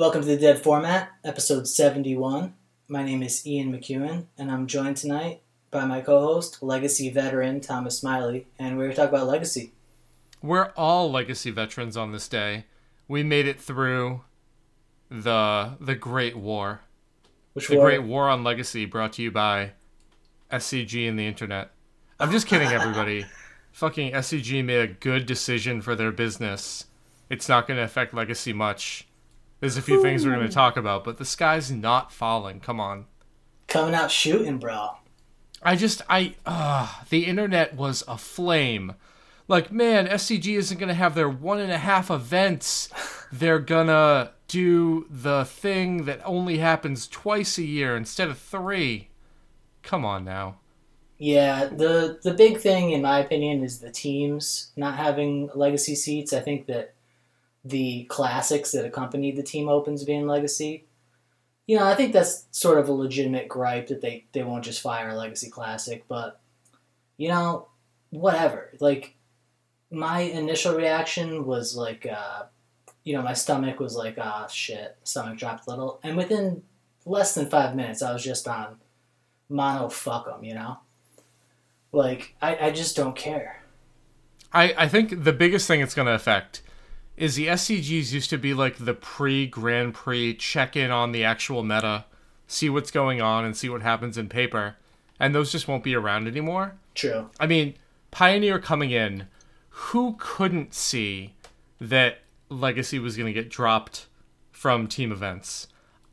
Welcome to The Dead Format, episode 71. My name is Ian McEwen, and I'm joined tonight by my co-host, Legacy veteran Thomas Smiley, and we're going to talk about Legacy. We're all Legacy veterans on this day. We made it through the Great War. Which war? The Great War on Legacy, brought to you by SCG and the internet. I'm just kidding, everybody. Fucking SCG made a good decision for their business. It's not going to affect Legacy much. There's a few things we're going to talk about, but the sky's not falling. Come on. Coming out shooting, bro. The internet was aflame. Like, man, SCG isn't going to have their 1.5 events. They're going to do the thing that only happens twice a year instead of 3. Come on now. Yeah, the big thing, in my opinion, is the teams not having Legacy seats. I think that the classics that accompanied the team opens being Legacy. You know, I think that's sort of a legitimate gripe that they won't just fire a Legacy classic, but, you know, whatever. Like, my initial reaction was like, my stomach was like, ah, shit, stomach dropped a little. And within less than 5 minutes, I was just on mono fuck 'em, you know? Like, I just don't care. I think the biggest thing it's going to affect is the SCGs used to be like the pre-Grand Prix check-in on the actual meta, see what's going on and see what happens in paper, and those just won't be around anymore. True. I mean, Pioneer coming in, who couldn't see that Legacy was going to get dropped from team events?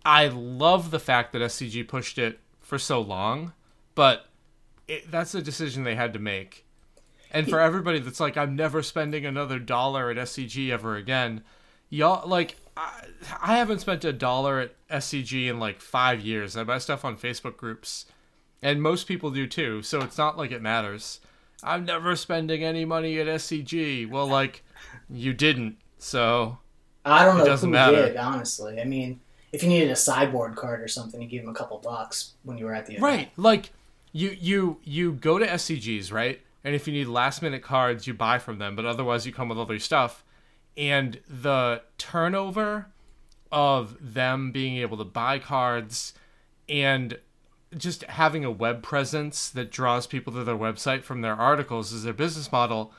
I love the fact that SCG pushed it for so long, but that's a decision they had to make. And for everybody that's like, I'm never spending another $1 at SCG ever again, y'all, like, I haven't spent $1 at SCG in like 5 years. I buy stuff on Facebook groups, and most people do too, so it's not like it matters. I'm never spending any money at SCG. Well, like, you didn't, so I don't know. It doesn't matter. Did, honestly. I mean, if you needed a sideboard card or something, you give them a couple bucks when you were at the event. Right, like, you go to SCGs, right? And if you need last-minute cards, you buy from them. But otherwise, you come with other stuff. And the turnover of them being able to buy cards and just having a web presence that draws people to their website from their articles is their business model.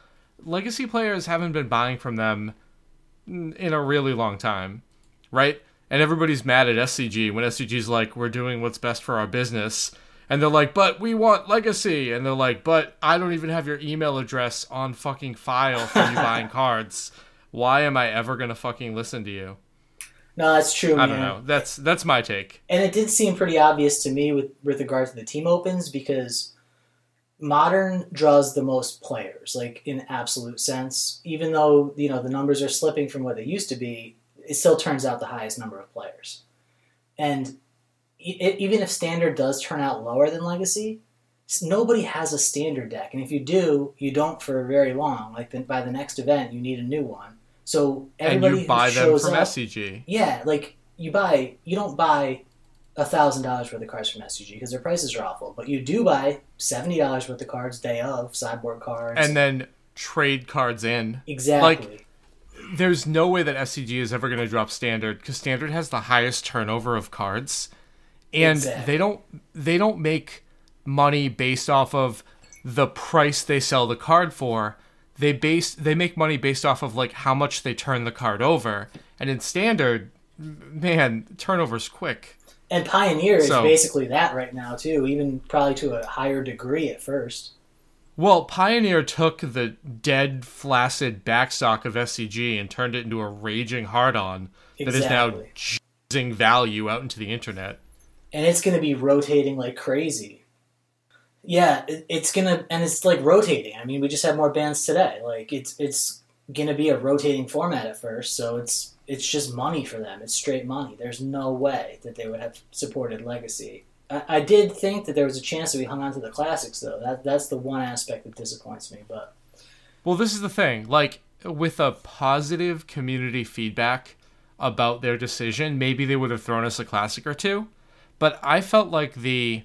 Legacy players haven't been buying from them in a really long time, right? And everybody's mad at SCG when SCG's like, we're doing what's best for our business. And they're like, but we want Legacy. And they're like, but I don't even have your email address on fucking file for you buying cards. Why am I ever going to fucking listen to you? No, that's true, man. I don't know. That's my take. And it did seem pretty obvious to me with regard to the team opens, because Modern draws the most players, like, in absolute sense. Even though, you know, the numbers are slipping from what they used to be, it still turns out the highest number of players. And even if Standard does turn out lower than Legacy, nobody has a Standard deck. And if you do, you don't for very long. Like, by the next event, you need a new one. So everybody and you buy them from SCG. Yeah, like, you don't buy $1,000 worth of cards from SCG because their prices are awful. But you do buy $70 worth of cards day of, sideboard cards. And then trade cards in. Exactly. Like, there's no way that SCG is ever going to drop Standard, because Standard has the highest turnover of cards. And exactly. They don't make money based off of the price they sell the card for. They make money based off of, like, how much they turn the card over. And in Standard, man, turnover's quick. And Pioneer is basically that right now too, even probably to a higher degree at first. Well, Pioneer took the dead, flaccid backstock of SCG and turned it into a raging hard-on that is now jizzing value out into the internet. And it's going to be rotating like crazy. Yeah, it's like rotating. I mean, we just have more bands today. Like, it's going to be a rotating format at first, so it's just money for them. It's straight money. There's no way that they would have supported Legacy. I did think that there was a chance that we hung on to the classics, though. That's the one aspect that disappoints me. But well, this is the thing. Like, with a positive community feedback about their decision, maybe they would have thrown us a classic or two. But I felt like the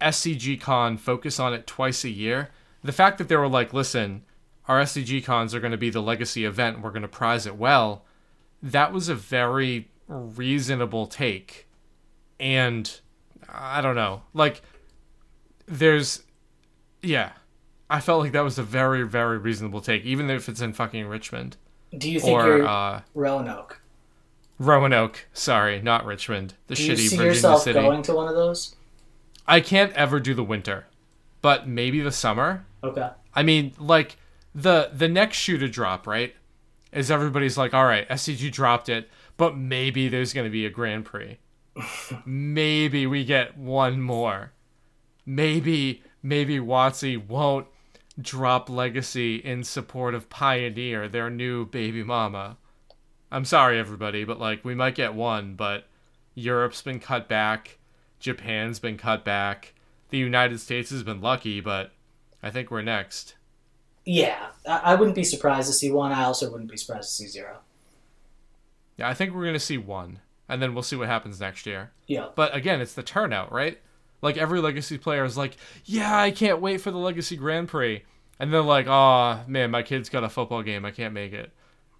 SCG con focus on it twice a year. The fact that they were like, listen, our SCG cons are going to be the Legacy event. We're going to prize it well. That was a very reasonable take. And I don't know, like, there's, yeah, I felt like that was a very, very reasonable take, even if it's in fucking Richmond. Do you think, or you're Roanoke, sorry, not Richmond, the shitty Virginia city. Do you see yourself going to one of those? I can't ever do the winter, but maybe the summer. Okay. I mean, like, the next shoe to drop, right, is everybody's like, all right, SCG dropped it, but maybe there's going to be a Grand Prix. Maybe we get one more. Maybe WotC won't drop Legacy in support of Pioneer, their new baby mama. I'm sorry, everybody, but, like, we might get one, but Europe's been cut back. Japan's been cut back. The United States has been lucky, but I think we're next. Yeah, I wouldn't be surprised to see one. I also wouldn't be surprised to see zero. Yeah, I think we're going to see one, and then we'll see what happens next year. Yeah. But again, it's the turnout, right? Like, every Legacy player is like, yeah, I can't wait for the Legacy Grand Prix. And they're like, oh, man, my kid's got a football game. I can't make it.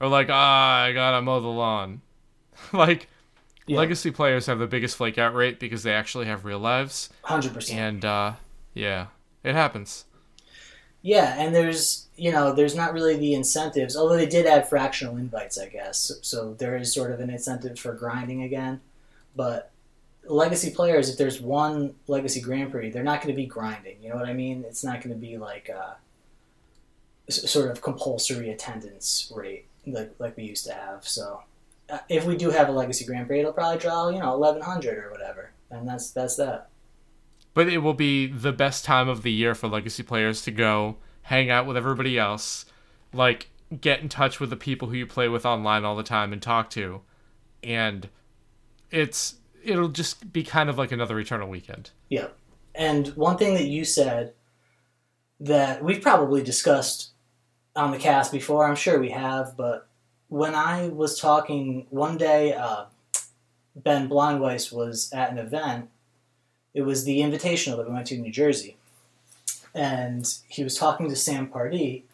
Or like, I gotta mow the lawn. Like, yeah. Legacy players have the biggest flake out rate because they actually have real lives. 100%. And, yeah, it happens. Yeah, and there's, you know, there's not really the incentives, although they did add fractional invites, I guess. So there is sort of an incentive for grinding again. But Legacy players, if there's one Legacy Grand Prix, they're not going to be grinding. You know what I mean? It's not going to be like a sort of compulsory attendance rate like we used to have. So if we do have a Legacy Grand Prix, it'll probably draw, you know, 1,100 or whatever, and that's that. But it will be the best time of the year for Legacy players to go hang out with everybody else, like, get in touch with the people who you play with online all the time and talk to, and it'll just be kind of like another Eternal weekend. Yeah. And one thing that you said that we've probably discussed on the cast before, I'm sure we have, but when I was talking one day, Ben Blondweiss was at an event. It was the Invitational that we went to in New Jersey, and he was talking to Sam Pardee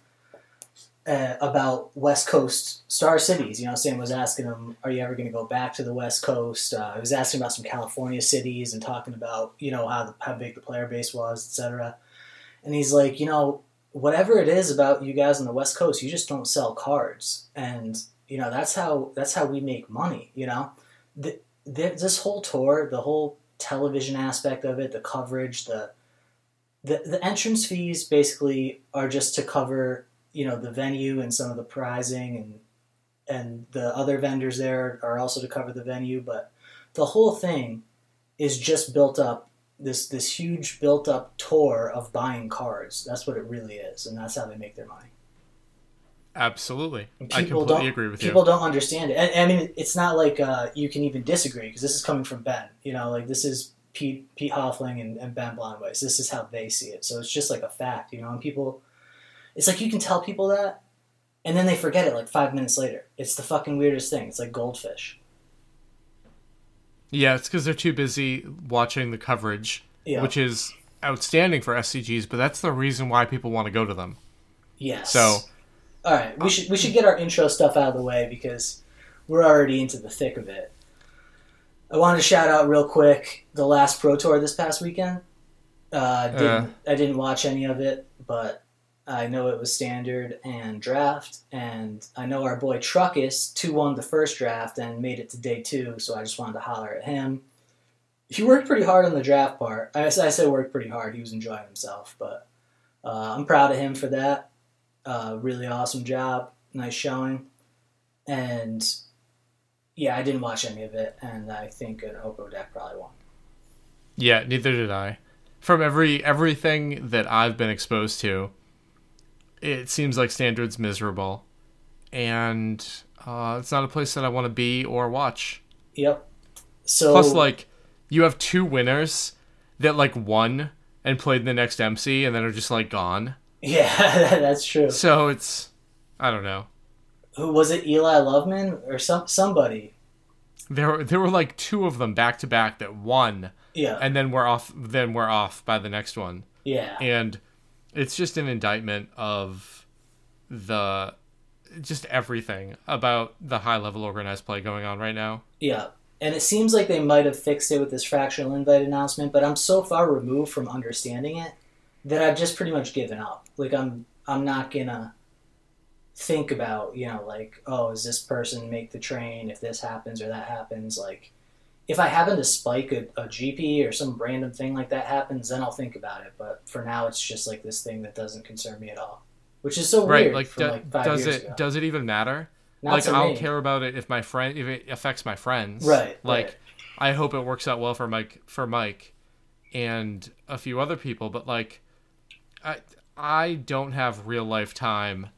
about West Coast star cities. You know, Sam was asking him, are you ever going to go back to the West Coast? He was asking about some California cities and talking about, you know, how big the player base was, etc. And he's like, you know, whatever it is about you guys on the West Coast, you just don't sell cards. And, you know, that's how we make money, you know? This whole tour, the whole television aspect of it, the coverage, the entrance fees basically are just to cover, you know, the venue and some of the prizing, and the other vendors there are also to cover the venue. But the whole thing is just built up, this huge built-up tour of buying cards. That's what it really is, and that's how they make their money. Absolutely. I completely agree with you. People don't understand it. And I mean, it's not like you can even disagree, because this is coming from Ben. You know, like, this is Pete Hoffling and Ben Blondweiss. This is how they see it. So it's just like a fact, you know, and people... It's like you can tell people that, and then they forget it like 5 minutes later. It's the fucking weirdest thing. It's like goldfish. Yeah, it's because they're too busy watching the coverage, yeah, which is outstanding for SCGs, but that's the reason why people want to go to them. Yes. So, all right, we should get our intro stuff out of the way, because we're already into the thick of it. I wanted to shout out real quick the last Pro Tour this past weekend. I didn't watch any of it, but I know it was standard and draft, and I know our boy Truckus 2-1 the first draft and made it to day two, so I just wanted to holler at him. He worked pretty hard on the draft part. I say worked pretty hard. He was enjoying himself, but I'm proud of him for that. Really awesome job. Nice showing. And, yeah, I didn't watch any of it, and I think an Oko deck probably won. Yeah, neither did I. From everything that I've been exposed to, it seems like standard's miserable, and it's not a place that I want to be or watch. Yep. So plus, like, you have two winners that, like, won and played the next MC and then are just, like, gone. Yeah, that's true. So it's, I don't know. Who was it? Eli Loveman or somebody? There were like two of them back to back that won. Yeah. And then we're off by the next one. Yeah. And it's just an indictment of the just everything about the high-level organized play going on right now. Yeah, and it seems like they might have fixed it with this fractional invite announcement, but I'm so far removed from understanding it that I've just pretty much given up. Like, I'm not gonna think about, you know, like, oh, is this person make the train if this happens or that happens? Like, if I happen to spike a GP or some random thing like that happens, then I'll think about it. But for now, it's just like this thing that doesn't concern me at all, which is so weird. Like, from like 5 years ago. Does it even matter? Not like, I'll care about it if my friend, if it affects my friends. Right. Like, right. I hope it works out well for Mike and a few other people. But like, I don't have real life time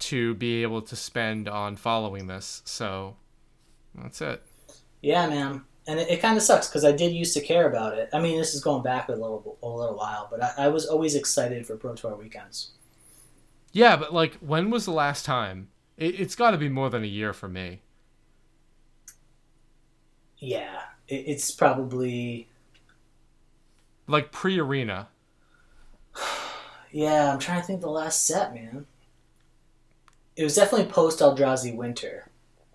to be able to spend on following this. So that's it. Yeah, man. And it kind of sucks because I did used to care about it. I mean, this is going back a little while, but I was always excited for Pro Tour weekends. Yeah, but like, when was the last time? It's got to be more than a year for me. Yeah, it's probably... like pre-arena. Yeah, I'm trying to think the last set, man. It was definitely post-Eldrazi Winter,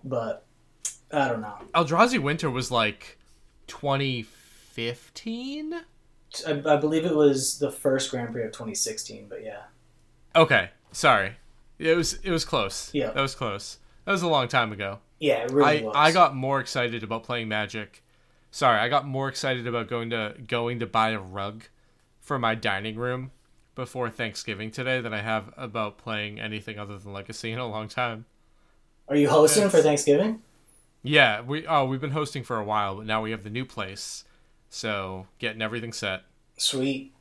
but... I don't know. Eldrazi Winter was like 2015? I believe it was the first Grand Prix of 2016, but yeah. Okay, sorry. It was close. Yeah. That was close. That was a long time ago. Yeah, it really was. I got more excited about playing Magic. Sorry, I got more excited about going to buy a rug for my dining room before Thanksgiving today than I have about playing anything other than Legacy in a long time. Are you hosting for Thanksgiving? Yeah, we've been hosting for a while, but now we have the new place, so getting everything set. Sweet.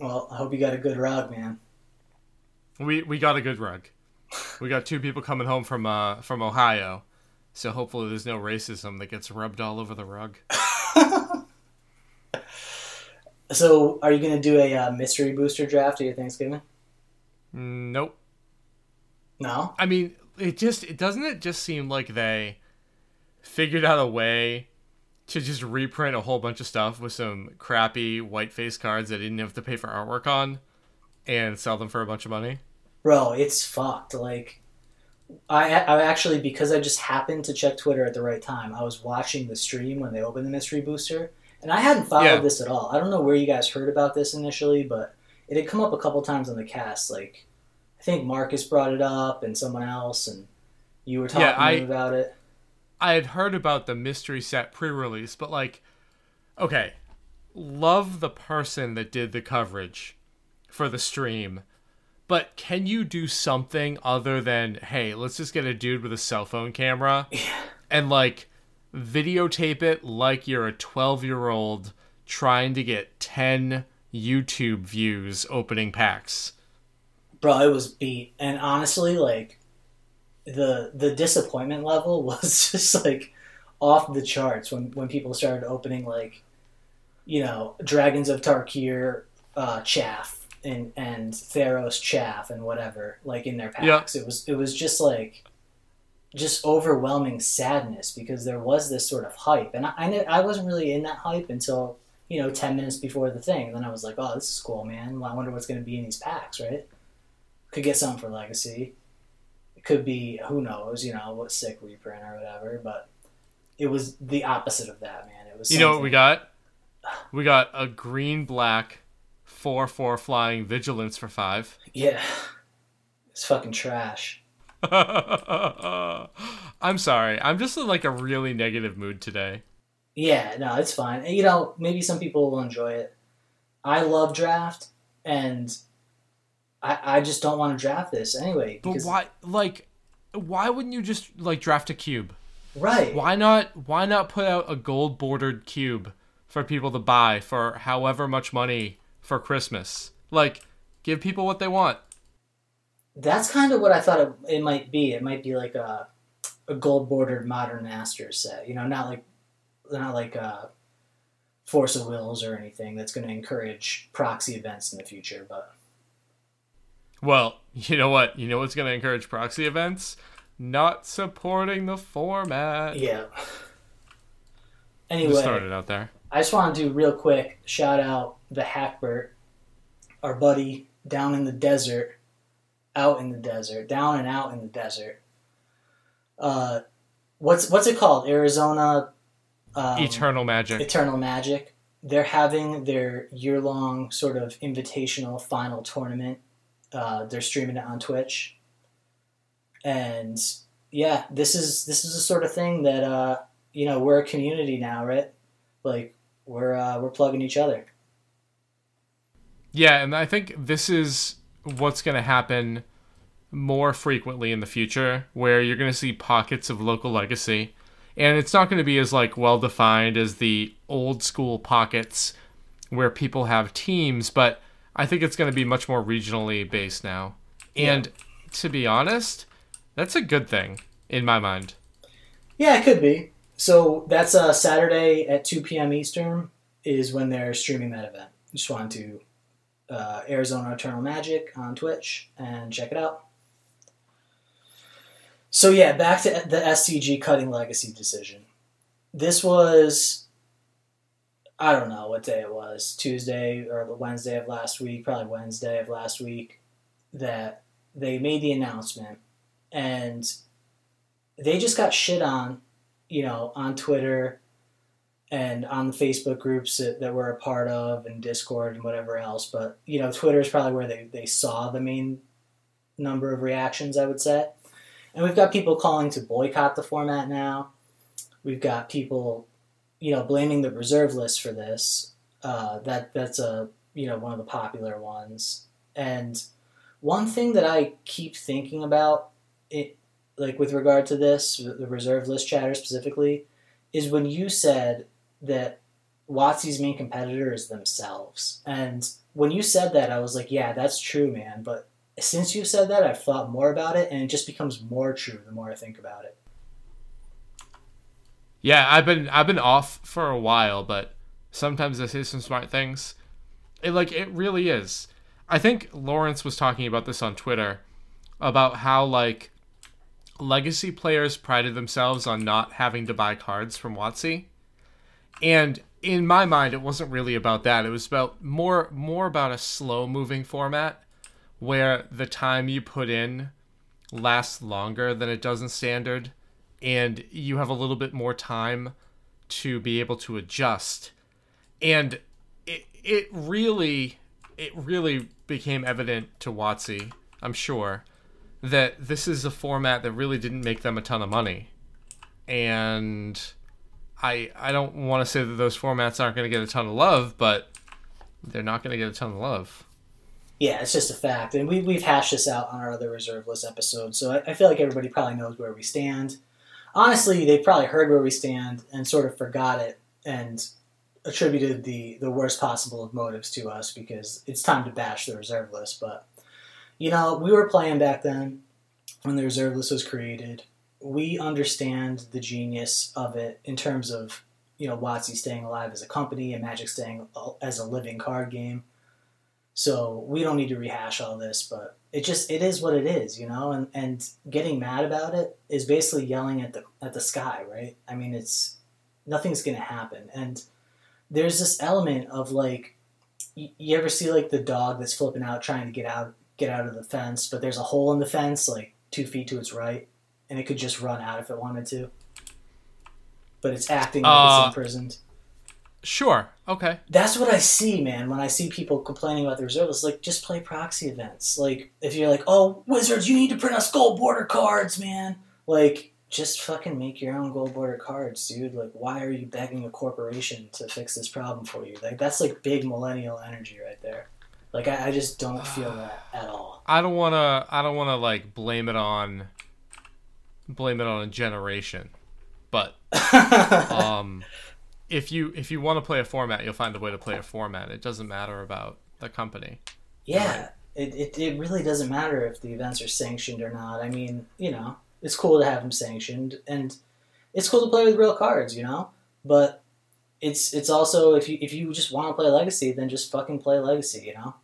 Well, I hope you got a good rug, man. We got a good rug. We got two people coming home from Ohio, so hopefully there's no racism that gets rubbed all over the rug. So, are you going to do a mystery booster draft at your Thanksgiving? Nope. No? I mean, it just seem like they figured out a way to just reprint a whole bunch of stuff with some crappy whiteface cards that didn't have to pay for artwork on and sell them for a bunch of money. Bro, it's fucked. Like, I actually, because I just happened to check Twitter at the right time, I was watching the stream when they opened the mystery booster, and I hadn't followed this at all. I don't know where you guys heard about this initially, but it had come up a couple times on the cast. Like, I think Marcus brought it up and someone else, and you were talking about it. I had heard about the mystery set pre-release, but like, okay, love the person that did the coverage for the stream, but can you do something other than, hey, let's just get a dude with a cell phone camera and like videotape it like you're a 12-year-old trying to get 10 YouTube views opening packs? Bro, it was beat. And honestly, like, the disappointment level was just like off the charts when people started opening, like, you know, Dragons of Tarkir chaff and Theros chaff and whatever, like, in their packs. Yeah. It was just like overwhelming sadness because there was this sort of hype, and I wasn't really in that hype until, you know, 10 minutes before the thing, and then I was like, oh, this is cool, man. Well, I wonder what's going to be in these packs, right? Could get something for Legacy. Could be, who knows, you know, what sick reprint or whatever, but it was the opposite of that, man. It was, you know what we got? We got a green black 4/4 flying vigilance for 5. Yeah. It's fucking trash. I'm sorry. I'm just in like a really negative mood today. Yeah, no, it's fine. You know, maybe some people will enjoy it. I love draft, and I just don't want to draft this anyway. But why wouldn't you just like draft a cube? Right. Why not put out a gold bordered cube for people to buy for however much money for Christmas? Like, give people what they want. That's kind of what I thought it might be. It might be like a gold bordered Modern Masters set. You know, not like a Force of Wills or anything that's going to encourage proxy events in the future, but. Well, you know what? You know what's going to encourage proxy events? Not supporting the format. Yeah. Anyway, just throwing it out there. I just want to do real quick shout out the Hackbert, our buddy down in the desert, out in the desert, down and out in the desert. What's it called? Arizona Eternal Magic. Eternal Magic. They're having their year-long sort of invitational final tournament. They're streaming it on Twitch. And yeah, this is the sort of thing that you know, we're a community now, right? Like we're plugging each other. Yeah, and I think this is what's going to happen more frequently in the future, where you're going to see pockets of local legacy. And it's not going to be as like well-defined as the old school pockets where people have teams, but I think it's going to be much more regionally based now. Yeah. And to be honest, that's a good thing in my mind. Yeah, it could be. So that's Saturday at 2 p.m. Eastern is when they're streaming that event. Just wanted to... Arizona Eternal Magic on Twitch, and check it out. So yeah, back to the SCG cutting Legacy decision. This was, I don't know what day it was, Tuesday or Wednesday of last week, probably Wednesday of last week, that they made the announcement, and they just got shit on, you know, on Twitter and on the Facebook groups that we're a part of, and Discord and whatever else. But, you know, Twitter is probably where they saw the main number of reactions, I would say. And we've got people calling to boycott the format now. We've got people, you know, blaming the reserve list for this. That's a, you know, one of the popular ones. And one thing that I keep thinking about, it, like with regard to this, the reserve list chatter specifically, is when you said that WotC's main competitor is themselves. And when you said that, I was like, yeah, that's true, man. But since you said that, I've thought more about it, and it just becomes more true the more I think about it. Yeah, I've been off for a while, but sometimes I say some smart things. It really is. I think Lawrence was talking about this on Twitter, about how, like, Legacy players prided themselves on not having to buy cards from WotC. And in my mind, it wasn't really about that. It was about more about a slow-moving format where the time you put in lasts longer than it does in standard, and you have a little bit more time to be able to adjust. And it really became evident to WotC, I'm sure, that this is a format that really didn't make them a ton of money. And I don't want to say that those formats aren't going to get a ton of love, but they're not going to get a ton of love. Yeah, it's just a fact. And we've hashed this out on our other reserve list episode, so I feel like everybody probably knows where we stand. Honestly, they probably heard where we stand and sort of forgot it and attributed the worst possible of motives to us because it's time to bash the reserve list, but... You know, we were playing back then when the reserve list was created. We understand the genius of it in terms of, you know, WotC staying alive as a company and Magic staying as a living card game. So we don't need to rehash all this, but it is what it is, you know. And getting mad about it is basically yelling at the sky, right? I mean, it's nothing's going to happen. And there's this element of like, you ever see like the dog that's flipping out trying to get out of the fence, but there's a hole in the fence like 2 feet to its right, and it could just run out if it wanted to, but it's acting like it's imprisoned. Sure. Okay. That's what I see, man, when I see people complaining about the reserve list. Like, just play proxy events. Like, if you're like, oh, Wizards, you need to print us gold border cards, man, like, just fucking make your own gold border cards, dude. Like, why are you begging a corporation to fix this problem for you? Like, that's like big millennial energy right there. Like, I just don't feel that at all. I don't wanna like blame it on a generation, but if you want to play a format, you'll find a way to play a format. It doesn't matter about the company. Yeah, right? It really doesn't matter if the events are sanctioned or not. I mean, you know, it's cool to have them sanctioned, and it's cool to play with real cards, you know, but. It's also, if you just want to play Legacy, then just fucking play Legacy, you know?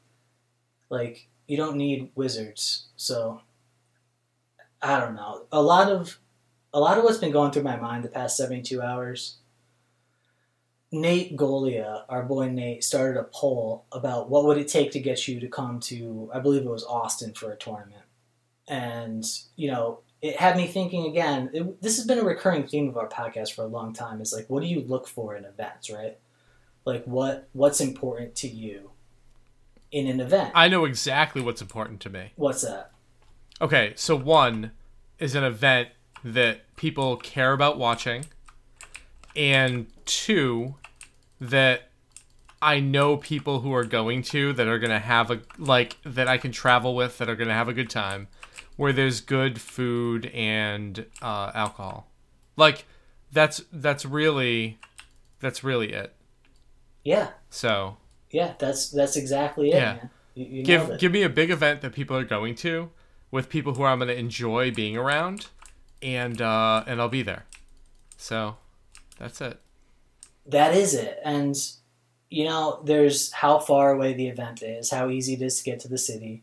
Like, you don't need Wizards, so... I don't know. A lot of what's been going through my mind the past 72 hours... Nate Golia, our boy Nate, started a poll about what would it take to get you to come to... I believe it was Austin for a tournament. And, you know, it had me thinking again, this has been a recurring theme of our podcast for a long time. It's like, what do you look for in events, right? Like, what's important to you in an event? I know exactly what's important to me. What's that? Okay, so one is an event that people care about watching, and two, that I know people who are going to, that are going to have a, like, that I can travel with, that are going to have a good time, where there's good food and alcohol. Like, that's really it. Yeah. So. Yeah, that's exactly it. Yeah. Man. You nailed it. Give me a big event that people are going to, with people who I'm going to enjoy being around, and I'll be there. So, that's it. That is it. And, you know, there's how far away the event is, how easy it is to get to the city.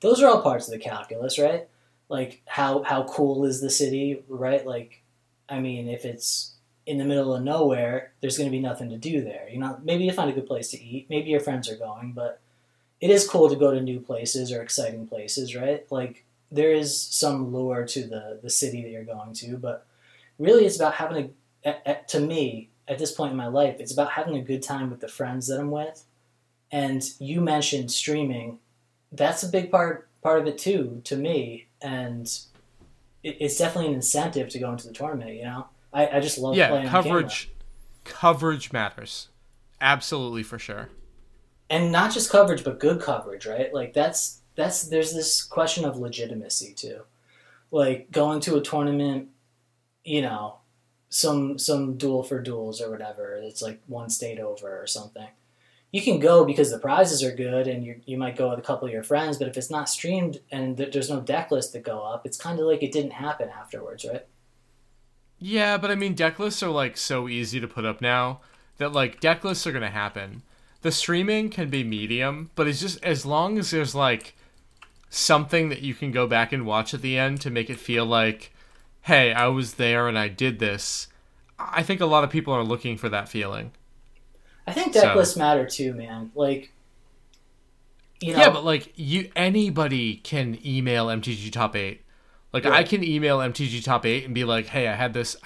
Those are all parts of the calculus, right? Like, how cool is the city, right? Like, I mean, if it's in the middle of nowhere, there's going to be nothing to do there. You know, maybe you find a good place to eat. Maybe your friends are going, but it is cool to go to new places or exciting places, right? Like, there is some lure to the city that you're going to, but really it's about having to me, at this point in my life, it's about having a good time with the friends that I'm with. And you mentioned streaming. That's a big part of it too, to me. And it's definitely an incentive to go into the tournament, you know? I just love playing coverage. On camera. Coverage matters. Absolutely, for sure. And not just coverage, but good coverage, right? Like that's there's this question of legitimacy too. Like going to a tournament, you know, some duel for duels or whatever. It's like one state over or something. You can go because the prizes are good and you might go with a couple of your friends, but if it's not streamed and there's no deck lists that go up, it's kind of like it didn't happen afterwards, right? Yeah, but I mean, deck lists are like so easy to put up now that like deck lists are going to happen. The streaming can be medium, but it's just as long as there's like something that you can go back and watch at the end to make it feel like, hey, I was there and I did this. I think a lot of people are looking for that feeling. I think deck lists matter too, man. Like, you know. Yeah, but like anybody can email MTG Top 8. Like, yeah. I can email MTG Top 8 and be like, hey, I had this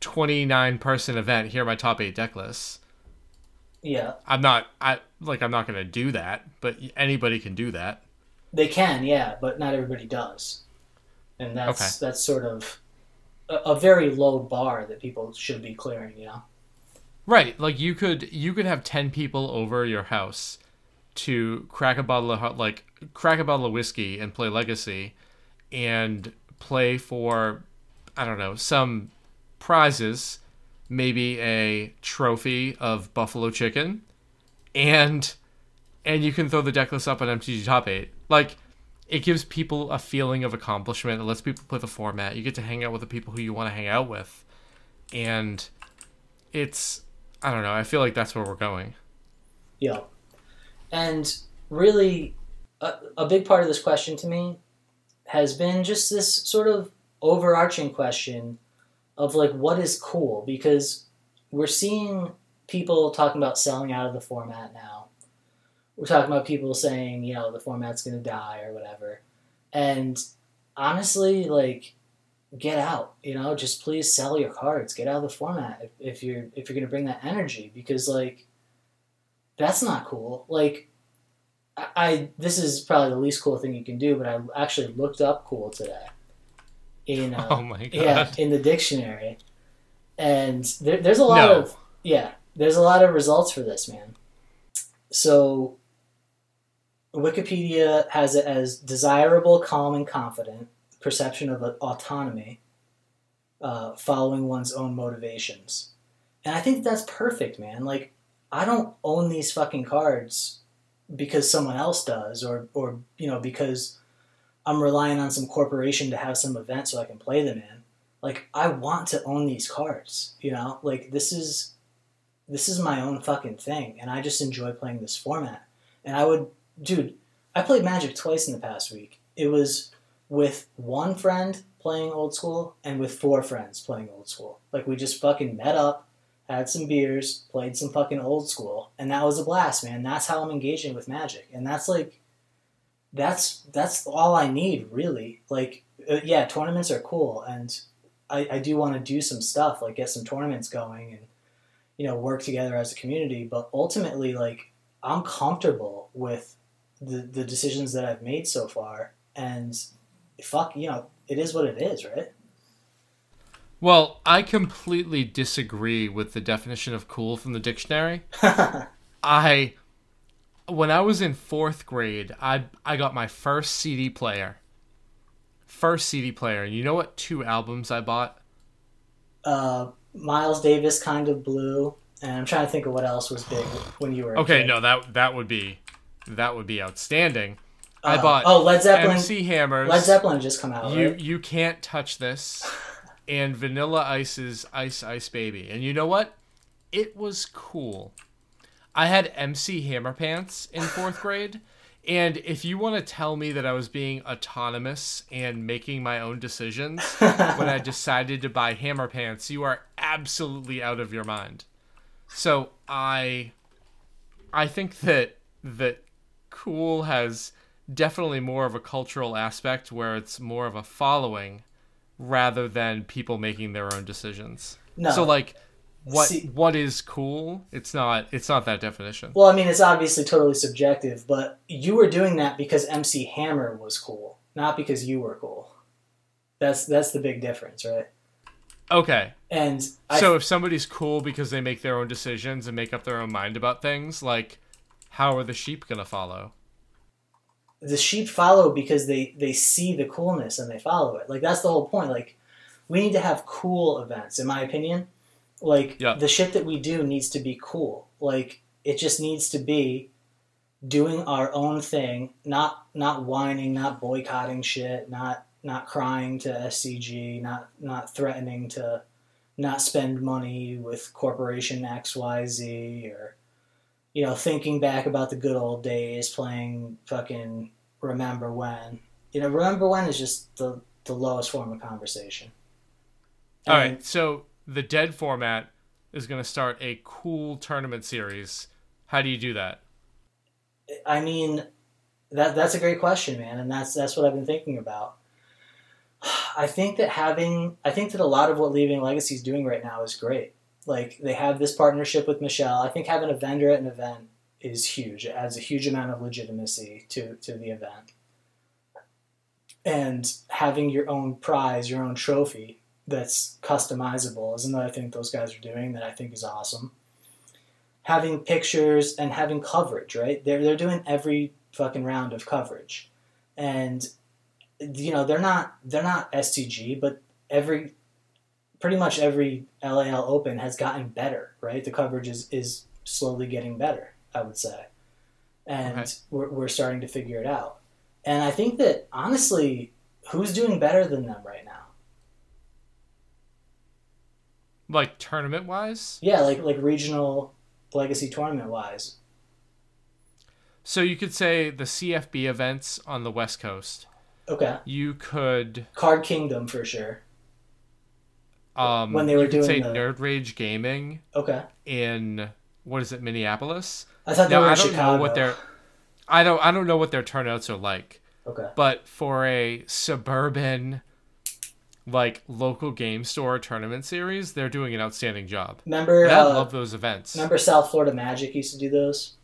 29-person event. Here are my Top 8 deck lists. Yeah. I'm not going to do that, but anybody can do that. They can, yeah, but not everybody does. And that's sort of a very low bar that people should be clearing, you know? Right. Like, you could have 10 people over your house to crack a bottle of whiskey and play Legacy, and play for, I don't know, some prizes, maybe a trophy of buffalo chicken, and you can throw the deck list up on MTG Top 8. Like, it gives people a feeling of accomplishment. It lets people play the format. You get to hang out with the people who you want to hang out with. And it's, I don't know, I feel like that's where we're going. Yeah. And really, a big part of this question to me has been just this sort of overarching question of like, what is cool? Because we're seeing people talking about selling out of the format now. We're talking about people saying, you know, the format's going to die or whatever. And honestly, like, get out, you know, just please sell your cards, get out of the format if you're going to bring that energy, because like, that's not cool. Like, this is probably the least cool thing you can do, but I actually looked up cool today in in the dictionary, and there's a lot of results for this, man. So Wikipedia has it as desirable, calm, and confident perception of autonomy, following one's own motivations, and I think that's perfect, man. Like, I don't own these fucking cards because someone else does, or you know, because I'm relying on some corporation to have some event so I can play them in. Like, I want to own these cards, you know? Like, this is my own fucking thing, and I just enjoy playing this format. And I played Magic twice in the past week. It was with one friend playing old school and with four friends playing old school. Like, we just fucking met up, had some beers, played some fucking old school, and that was a blast, man. That's how I'm engaging with Magic. And that's like that's all I need, really. Like, yeah, tournaments are cool, and I do want to do some stuff, like get some tournaments going and, you know, work together as a community. But ultimately, like, I'm comfortable with the decisions that I've made so far, and fuck, you know, it is what it is, right? Well, I completely disagree with the definition of cool from the dictionary. When I was in fourth grade, I got my first CD player. And you know what two albums I bought? Miles Davis, Kind of Blue, and I'm trying to think of what else was big when you were a kid. No, that would be outstanding. I bought Led Zeppelin, MC Hammers. Led Zeppelin just come out. You Can't Touch This, and Vanilla Ice's Ice Ice Baby. And you know what? It was cool. I had MC Hammer pants in fourth grade, and if you want to tell me that I was being autonomous and making my own decisions when I decided to buy Hammer pants, you are absolutely out of your mind. So I think that cool has definitely more of a cultural aspect where it's more of a following rather than people making their own decisions. No. So like, what is cool? It's not that definition. Well, I mean, it's obviously totally subjective, but you were doing that because MC Hammer was cool, not because you were cool. That's the big difference, right? Okay. And so if somebody's cool because they make their own decisions and make up their own mind about things, like, how are the sheep gonna follow? The sheep follow because they see the coolness and they follow it. Like, that's the whole point. Like, we need to have cool events, in my opinion. Like, yeah. The shit that we do needs to be cool. Like, it just needs to be doing our own thing, not whining, not boycotting shit, not crying to SCG, not threatening to not spend money with corporation XYZ, or, you know, thinking back about the good old days, playing fucking Remember When. You know, Remember When is just the lowest form of conversation. And all right, so... The Dead Format is going to start a cool tournament series. How do you do that? I mean, that's a great question, man, and that's what I've been thinking about. I think that a lot of what Leaving Legacy is doing right now is great. Like, they have this partnership with Michelle. I think having a vendor at an event is huge. It adds a huge amount of legitimacy to the event. And having your own prize, your own trophy that's customizable is another thing those guys are doing that I think is awesome. Having pictures and having coverage, right? They're doing every fucking round of coverage, and, you know, they're not SCG, but pretty much every LAL Open has gotten better, right? The coverage is slowly getting better, I would say, and okay. we're starting to figure it out. And I think that, honestly, who's doing better than them right now? Like, tournament-wise? Yeah, like regional Legacy tournament-wise. So you could say the CFB events on the West Coast. Okay. You could... Card Kingdom, for sure. When they were doing Nerd Rage Gaming. Okay. In, what is it, Minneapolis? I thought they were in Chicago. I don't know what their turnouts are like. Okay. But for a suburban... like local game store tournament series, they're doing an outstanding job. Remember, I love those events. Remember South Florida Magic used to do those?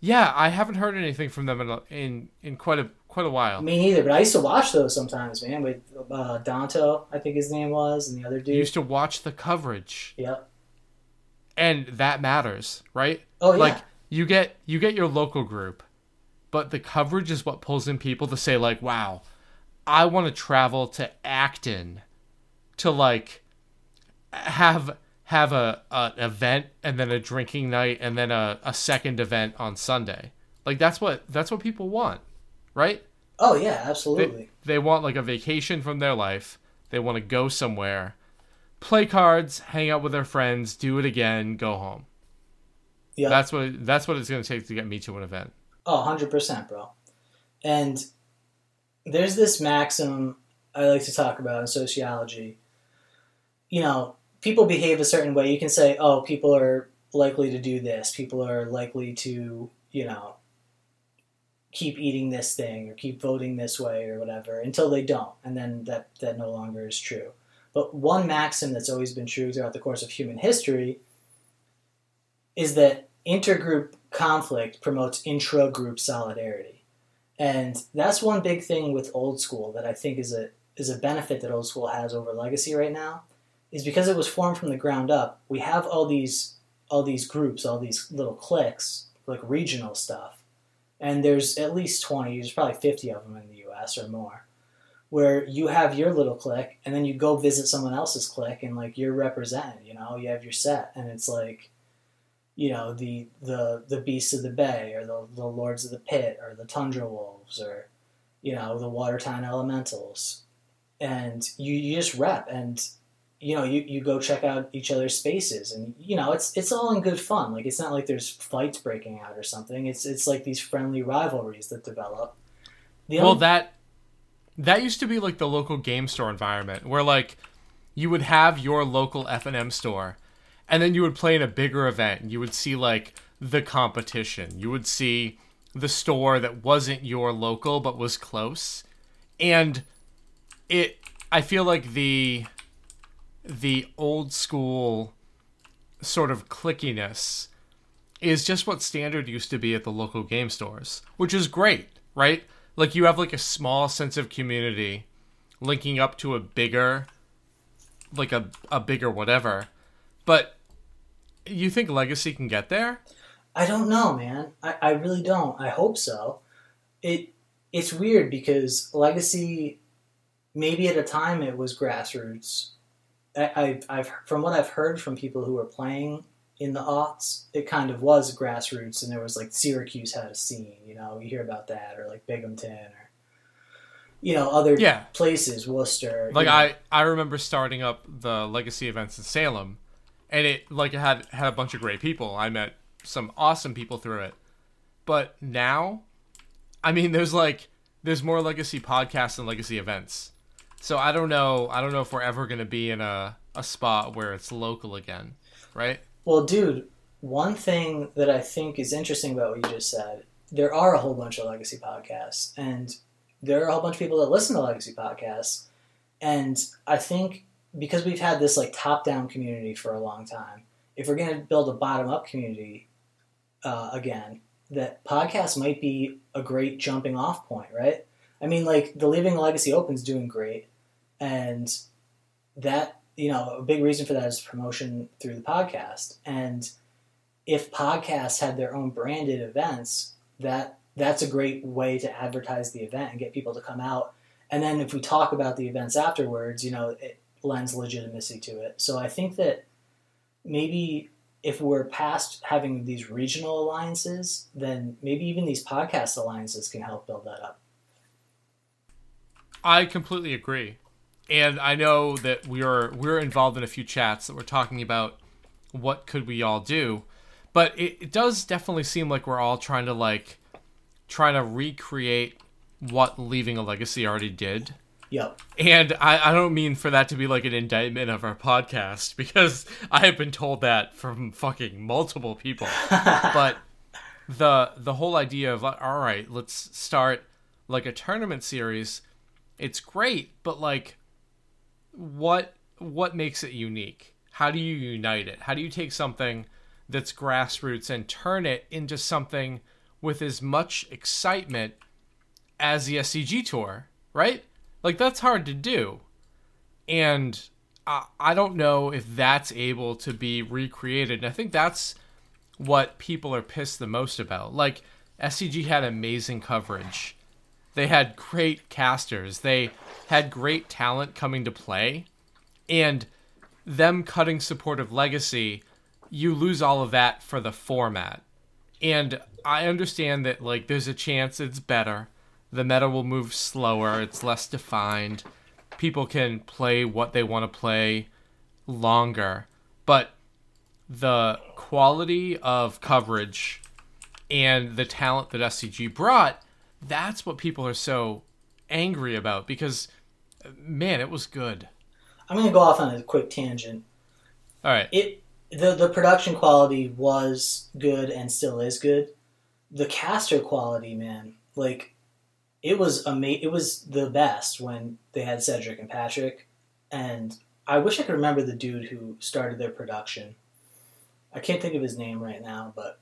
Yeah, I haven't heard anything from them in quite a while. Me neither, but I used to watch those sometimes, man. With Danto, I think his name was, and the other dude. You used to watch the coverage. Yep. And that matters, right? Oh yeah. Like, you get your local group, but the coverage is what pulls in people to say, like, wow, I want to travel to Acton to, like, have an event and then a drinking night and then a second event on Sunday. Like, that's what people want, right? Oh, yeah, absolutely. They want, like, a vacation from their life. They want to go somewhere, play cards, hang out with their friends, do it again, go home. Yeah. That's what it's going to take to get me to an event. Oh, 100%, bro. And... there's this maxim I like to talk about in sociology. You know, people behave a certain way. You can say, oh, people are likely to do this. People are likely to, you know, keep eating this thing or keep voting this way or whatever until they don't, and then that no longer is true. But one maxim that's always been true throughout the course of human history is that intergroup conflict promotes intra-group solidarity. And that's one big thing with old school that I think is a benefit that old school has over legacy right now, is because it was formed from the ground up. We have all these groups, all these little cliques, like regional stuff. And there's at least 20, there's probably 50 of them in the US or more, where you have your little clique and then you go visit someone else's clique and like you're represented, you know, you have your set, and it's like, you know, the Beasts of the Bay or the Lords of the Pit or the Tundra Wolves or, you know, the Watertown Elementals. And you just rep, and, you know, you go check out each other's spaces, and, you know, it's all in good fun. Like, it's not like there's fights breaking out or something. It's like these friendly rivalries that develop. That used to be like the local game store environment, where like you would have your local F&M store, and then you would play in a bigger event, and you would see like the competition. You would see the store that wasn't your local but was close, and I feel like the old school sort of clickiness is just what standard used to be at the local game stores, which is great, right? Like, you have like a small sense of community linking up to a bigger, like a bigger whatever. But you think legacy can get there? I don't know, man. I really don't. I hope so. It's weird because legacy, maybe at a time it was grassroots. I've from what I've heard from people who were playing in the aughts, it kind of was grassroots, and there was like Syracuse had a scene, you know, you hear about that, or like Binghamton, or, you know, other places, Worcester. Like, you know. I remember starting up the legacy events in Salem, and it like it had a bunch of great people. I met some awesome people through it. But now, I mean, there's more legacy podcasts than legacy events. So I don't know if we're ever going to be in a spot where it's local again, right? Well, dude, one thing that I think is interesting about what you just said, there are a whole bunch of legacy podcasts, and there are a whole bunch of people that listen to legacy podcasts. And I think because we've had this like top-down community for a long time, if we're going to build a bottom-up community again, that podcasts might be a great jumping-off point, right? I mean, like, the Leaving Legacy Open's doing great, and that, you know, a big reason for that is promotion through the podcast. And if podcasts had their own branded events, that's a great way to advertise the event and get people to come out. And then if we talk about the events afterwards, you know, it lends legitimacy to it. So I think that maybe if we're past having these regional alliances, then maybe even these podcast alliances can help build that up. I completely agree. And I know that we're involved in a few chats that we're talking about what could we all do. But it does definitely seem like we're all trying to recreate what Leaving a Legacy already did. Yep. And I don't mean for that to be like an indictment of our podcast, because I have been told that from fucking multiple people. But the whole idea of, all right, let's start like a tournament series, it's great, but like, what makes it unique? How do you unite it? How do you take something that's grassroots and turn it into something with as much excitement as the SCG tour, right? Like, that's hard to do. And I don't know if that's able to be recreated. And I think that's what people are pissed the most about. Like, SCG had amazing coverage. They had great casters. They had great talent coming to play. And them cutting support of legacy, you lose all of that for the format. And I understand that, like, there's a chance it's better. The meta will move slower. It's less defined. People can play what they want to play longer. But the quality of coverage and the talent that SCG brought, that's what people are so angry about, because, man, it was good. I'm going to go off on a quick tangent. All right. The production quality was good and still is good. The caster quality, man, like, it was it was the best when they had Cedric and Patrick. And I wish I could remember the dude who started their production. I can't think of his name right now, but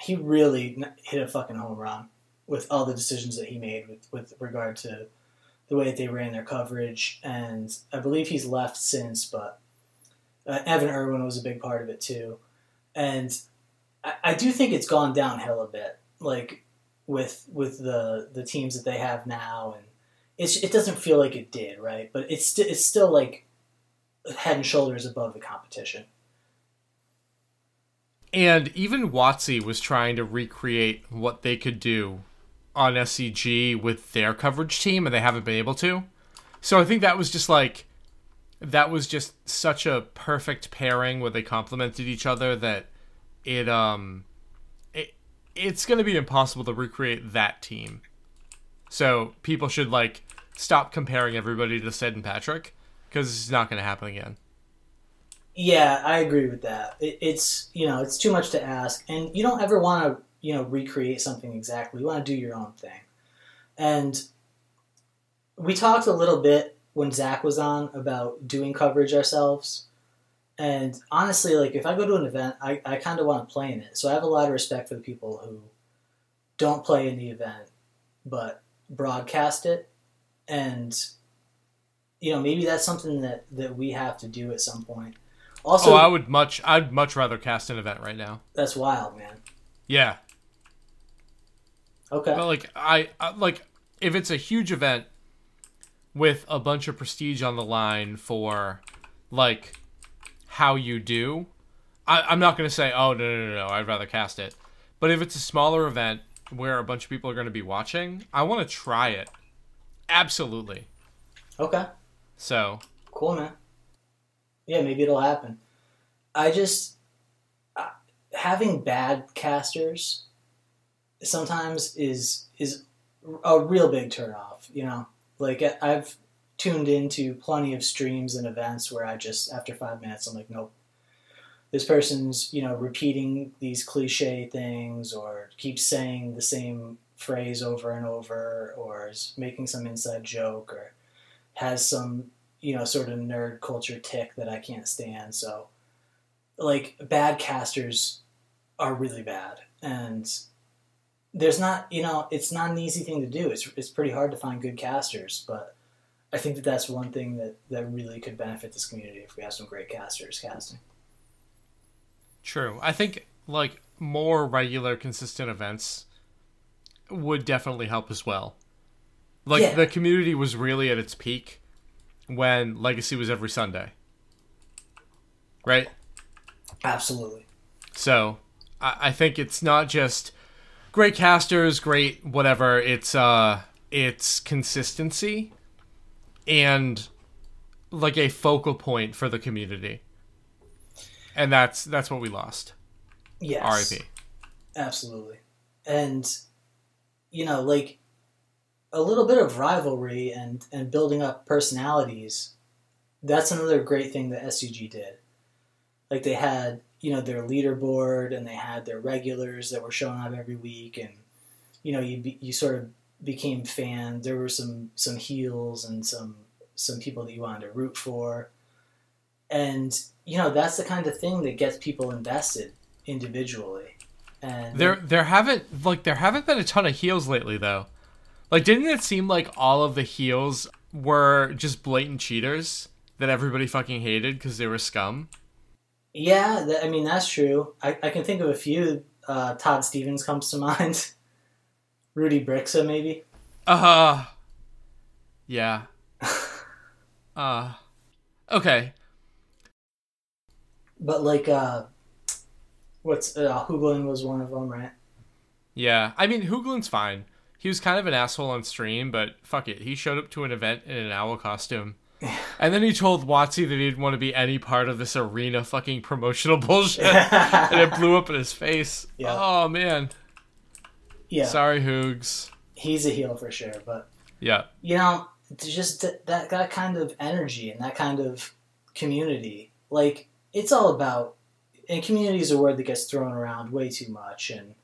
he really hit a fucking home run with all the decisions that he made with regard to the way that they ran their coverage. And I believe he's left since, but Evan Irwin was a big part of it too. And I do think it's gone downhill a bit, like with the teams that they have now, and it doesn't feel like it did, right? But it's still like head and shoulders above the competition. And even WotC was trying to recreate what they could do on SCG with their coverage team, and they haven't been able to. So I think that was just like, that was just such a perfect pairing where they complemented each other that it's going to be impossible to recreate that team. So people should like stop comparing everybody to Ced and Patrick, because it's not going to happen again. Yeah, I agree with that. It's, you know, it's too much to ask, and you don't ever want to, you know, recreate something exactly. You want to do your own thing. And we talked a little bit when Zach was on about doing coverage ourselves. And honestly, like, if I go to an event, I kind of want to play in it. So I have a lot of respect for the people who don't play in the event, but broadcast it. And, you know, maybe that's something that we have to do at some point. Also, I'd much rather cast an event right now. That's wild, man. Yeah. Okay. But like, I like, if it's a huge event with a bunch of prestige on the line for like how you do, I'm not going to say, oh, no, I'd rather cast it. But if it's a smaller event where a bunch of people are going to be watching, I want to try it. Absolutely. Okay. So. Cool, man. Yeah, maybe it'll happen. I just, having bad casters sometimes is a real big turnoff, you know? Like, I've tuned into plenty of streams and events where I just, after 5 minutes, I'm like, nope. This person's, you know, repeating these cliche things, or keeps saying the same phrase over and over, or is making some inside joke, or has some, you know, sort of nerd culture tick that I can't stand. So, like, bad casters are really bad. And there's not, you know, it's not an easy thing to do. It's pretty hard to find good casters. But I think that that's one thing that really could benefit this community if we have some great casters casting. True. I think, like, more regular, consistent events would definitely help as well. Like, yeah. The community was really at its peak when Legacy was every Sunday, right? Absolutely. So I think it's not just great casters, great whatever, it's consistency and like a focal point for the community, and that's what we lost. Yes, RIP. Absolutely. And you know, like, a little bit of rivalry and building up personalities, that's another great thing that SCG did. Like, they had, you know, their leaderboard, and they had their regulars that were showing up every week, and, you know, you sort of became fans. There were some heels and some people that you wanted to root for. And, you know, that's the kind of thing that gets people invested individually. And there haven't been a ton of heels lately, though. Like, didn't it seem like all of the heels were just blatant cheaters that everybody fucking hated because they were scum? Yeah, I mean, that's true. I can think of a few. Todd Stevens comes to mind. Rudy Brixa, maybe? Yeah. Okay. But, like, Hoogland was one of them, right? Yeah, I mean, Hoogland's fine. He was kind of an asshole on stream, but fuck it. He showed up to an event in an owl costume. And then he told WotC that he didn't want to be any part of this arena fucking promotional bullshit. And it blew up in his face. Yeah. Oh, man. Yeah. Sorry, Hoogs. He's a heel for sure, but... Yeah. You know, just that kind of energy and that kind of community. Like, it's all about... And community is a word that gets thrown around way too much, and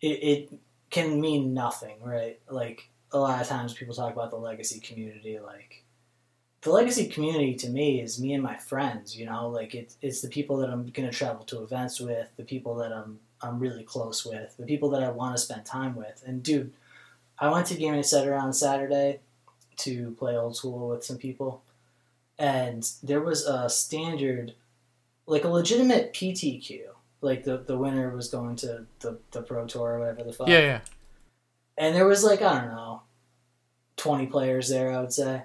it can mean nothing, right? Like, a lot of times people talk about the legacy community. Like, the legacy community to me is me and my friends, you know? Like, it's the people that I'm going to travel to events with, the people that I'm really close with, the people that I want to spend time with. And, dude, I went to Gaming Etc. on Saturday to play old school with some people. And there was a standard, like a legitimate PTQ. Like, the winner was going to the Pro Tour or whatever the fuck. Yeah, yeah. And there was, like, I don't know, 20 players there, I would say.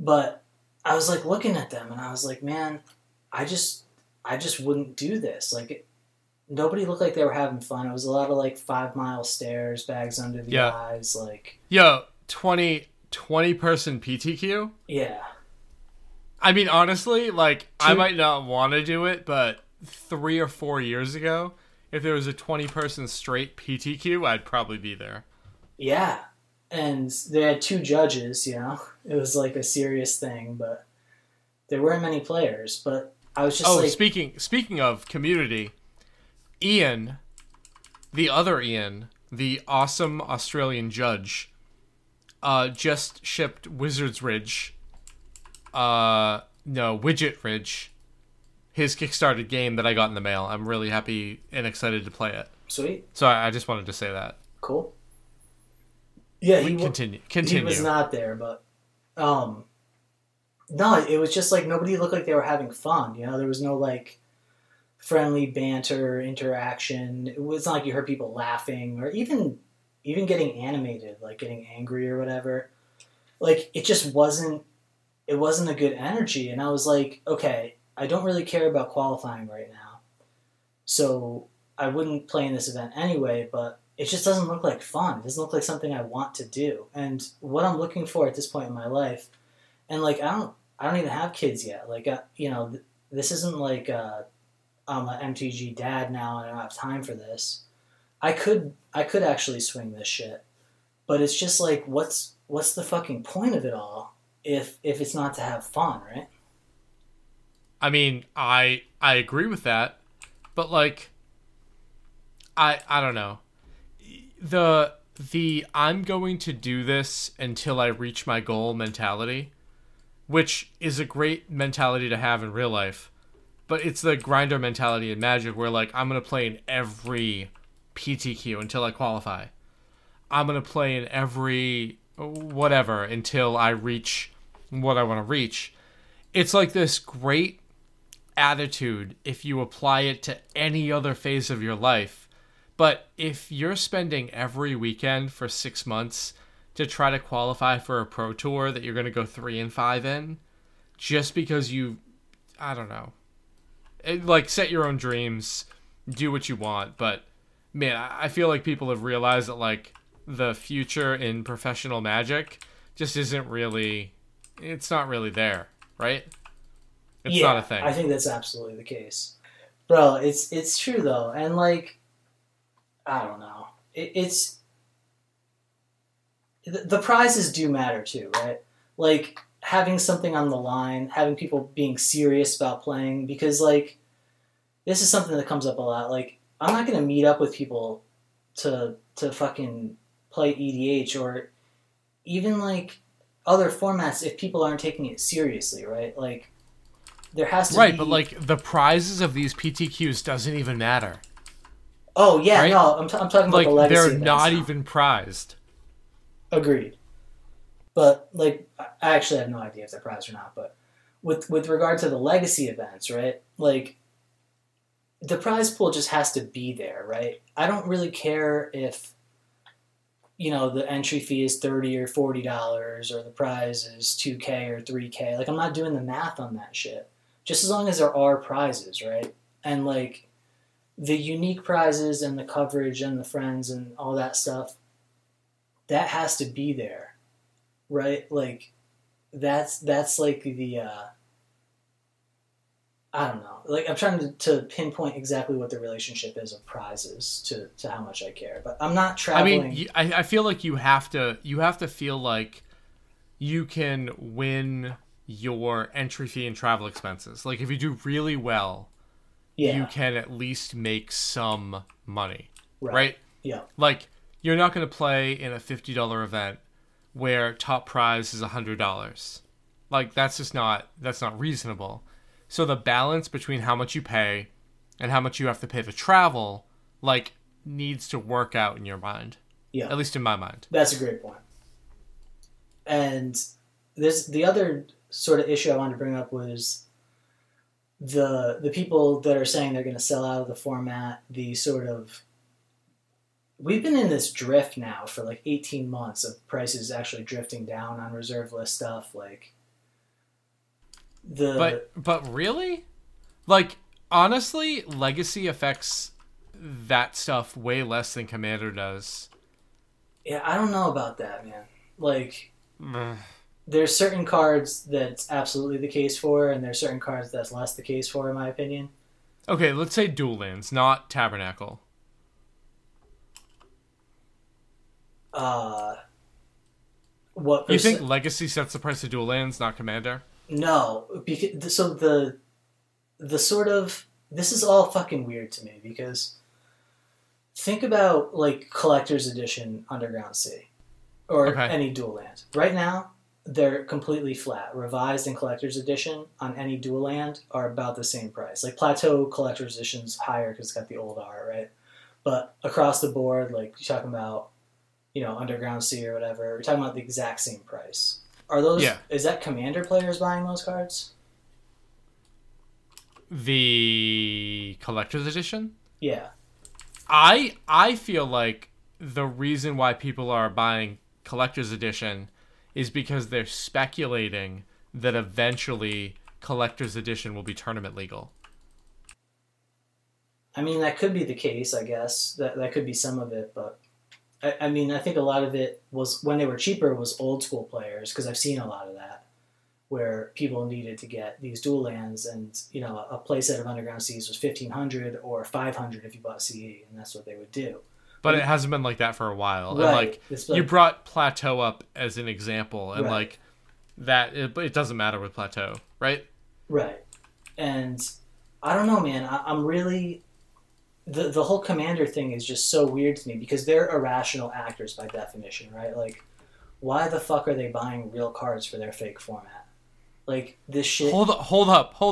But I was, like, looking at them, and I was like, man, I just wouldn't do this. Like, nobody looked like they were having fun. It was a lot of, like, 5 mile stares, bags under the eyes, like... Yo, 20-person PTQ? Yeah. I mean, honestly, like, I might not want to do it, but 3 or 4 years ago, if there was a 20-person straight PTQ, I'd probably be there. Yeah. And they had 2 judges, you know? It was like a serious thing, but there weren't many players. But I was just speaking of community, Ian, the other Ian, the awesome Australian judge, just shipped Wizards Ridge. No, Widget Ridge. His Kickstarter game that I got in the mail. I'm really happy and excited to play it. Sweet. So I just wanted to say that. Cool. Yeah, Continue. He was not there, but no, it was just like nobody looked like they were having fun. You know, there was no like friendly banter interaction. It was not like you heard people laughing or even getting animated, like getting angry or whatever. Like it wasn't a good energy, and I was like, okay. I don't really care about qualifying right now, so I wouldn't play in this event anyway, but it just doesn't look like fun. It doesn't look like something I want to do. And what I'm looking for at this point in my life, and, like, I don't even have kids yet. Like, you know, this isn't like I'm an MTG dad now and I don't have time for this. I could actually swing this shit, but it's just like, what's the fucking point of it all if it's not to have fun, right? I mean, I agree with that, but like, I don't know. The I'm going to do this until I reach my goal mentality, which is a great mentality to have in real life, but it's the grinder mentality in Magic where like, I'm going to play in every PTQ until I qualify. I'm going to play in every whatever until I reach what I want to reach. It's like this great attitude if you apply it to any other phase of your life, but if you're spending every weekend for 6 months to try to qualify for a pro tour that you're going to go 3-5 in just because you like set your own dreams, do what you want, but man, I feel like people have realized that like the future in professional Magic just it's not really there, right? It's not a thing. I think that's absolutely the case. Bro, it's true, though. And, like, I don't know. The prizes do matter, too, right? Like, having something on the line, having people being serious about playing, because, like, this is something that comes up a lot. Like, I'm not going to meet up with people to fucking play EDH or even, like, other formats if people aren't taking it seriously, right? Like, there has to be... Right, but, like, the prizes of these PTQs doesn't even matter. Oh, yeah, right? No, I'm talking like, about the legacy. They're not even prized. Agreed. But, like, I actually have no idea if they're prized or not, but with regard to the legacy events, right, like, the prize pool just has to be there, right? I don't really care if, you know, the entry fee is $30 or $40 or the prize is $2,000 or $3,000. Like, I'm not doing the math on that shit. Just as long as there are prizes, right? And, like, the unique prizes and the coverage and the friends and all that stuff, that has to be there, right? Like, that's like, the... I don't know. Like, I'm trying to pinpoint exactly what the relationship is of prizes to how much I care. But I'm not traveling... I mean, I feel like you have to feel like you can win... your entry fee and travel expenses. Like, if you do really well, you can at least make some money, right? Yeah. Like, you're not going to play in a $50 event where top prize is $100. Like, that's not reasonable. So the balance between how much you pay and how much you have to pay to travel, like, needs to work out in your mind. Yeah. At least in my mind. That's a great point. And the other sort of issue I wanted to bring up was the people that are saying they're going to sell out of the format, the sort of... We've been in this drift now for like 18 months of prices actually drifting down on reserve list stuff. Like, but really? Like, honestly, Legacy affects that stuff way less than Commander does. Yeah, I don't know about that, man. Like, there's certain cards that's absolutely the case for, and there's certain cards that's less the case for, in my opinion. Okay, let's say Dual Lands, not Tabernacle. You think Legacy sets the price of Dual Lands, not Commander? No, because so the sort of, this is all fucking weird to me, because think about like Collector's Edition Underground City or any Dual Land. Right now they're completely flat. Revised and Collector's Edition on any Dual Land are about the same price. Like Plateau Collector's Edition's higher because it's got the old art, right? But across the board, like you're talking about, you know, Underground Sea or whatever, we're talking about the exact same price. Are those... Yeah. Is that Commander players buying those cards? The Collector's Edition? Yeah. I feel like the reason why people are buying Collector's Edition is because they're speculating that eventually Collector's Edition will be tournament legal. I mean, that could be the case, I guess. That could be some of it, but... I mean, I think a lot of it was, when they were cheaper, was old school players, because I've seen a lot of that, where people needed to get these Dual Lands, and, you know, a playset of Underground Seas was $1,500 or $500 if you bought CE, and that's what they would do. But it hasn't been like that for a while. Right. And like, you brought Plateau up as an example, and right. Like that, it doesn't matter with Plateau, right? Right. And I don't know, man. I'm really... The whole Commander thing is just so weird to me, because they're irrational actors by definition, right? Like, why the fuck are they buying real cards for their fake format? Like, this shit... Hold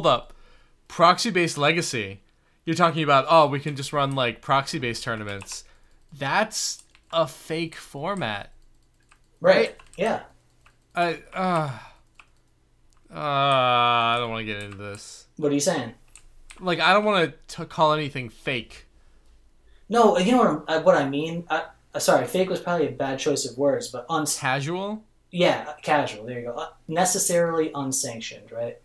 up. Proxy-based Legacy. You're talking about, oh, we can just run, like, proxy-based tournaments. That's a fake format. Right? Yeah. I don't want to get into this. What are you saying? Like, I don't want to call anything fake. No, you know what I mean? Sorry, fake was probably a bad choice of words, but... Casual? Yeah, casual, there you go. Necessarily unsanctioned, right?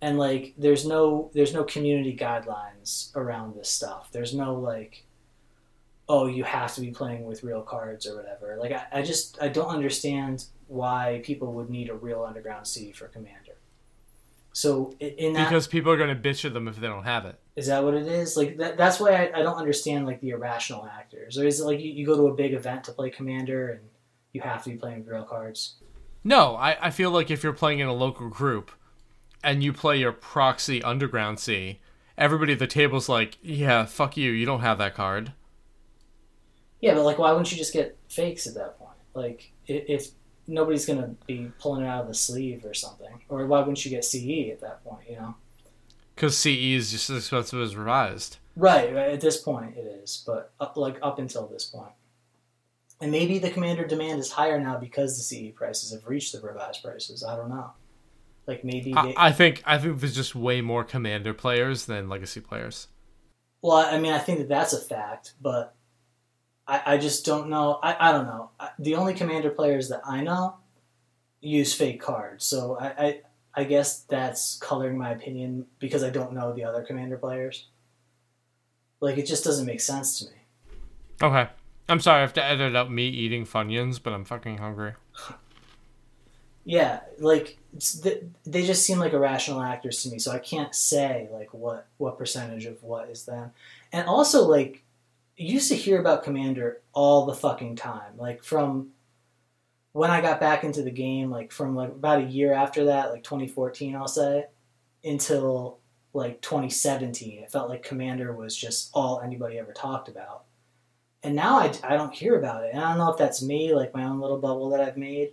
And, like, there's no community guidelines around this stuff. There's no, like, oh, you have to be playing with real cards or whatever. Like, I don't understand why people would need a real Underground Sea for Commander. So in that, because people are going to bitch at them if they don't have it. Is that what it is? Like that's why I don't understand like the irrational actors. Or is it like you go to a big event to play Commander and you have to be playing real cards? No, I feel like if you're playing in a local group and you play your proxy Underground Sea, everybody at the table's like, yeah, fuck you, you don't have that card. Yeah, but like why wouldn't you just get fakes at that point? Like if nobody's going to be pulling it out of the sleeve or something. Or why wouldn't you get CE at that point, you know? Because CE is just as expensive as revised. Right, at this point it is, but up until this point. And maybe the Commander demand is higher now because the CE prices have reached the revised prices. I don't know. Like maybe... I think there's just way more Commander players than Legacy players. Well, I mean, I think that's a fact, but... I just don't know. I don't know. The only Commander players that I know use fake cards. So I guess that's coloring my opinion because I don't know the other Commander players. Like, it just doesn't make sense to me. Okay. I'm sorry. I have to edit out me eating Funyuns, but I'm fucking hungry. Yeah. Like, they just seem like irrational actors to me. So I can't say, like, what percentage of what is them. And also, like... You used to hear about Commander all the fucking time. Like, from when I got back into the game, like, from, like, about a year after that, like, 2014, I'll say, until, like, 2017, it felt like Commander was just all anybody ever talked about. And now I don't hear about it. And I don't know if that's me, like my own little bubble that I've made,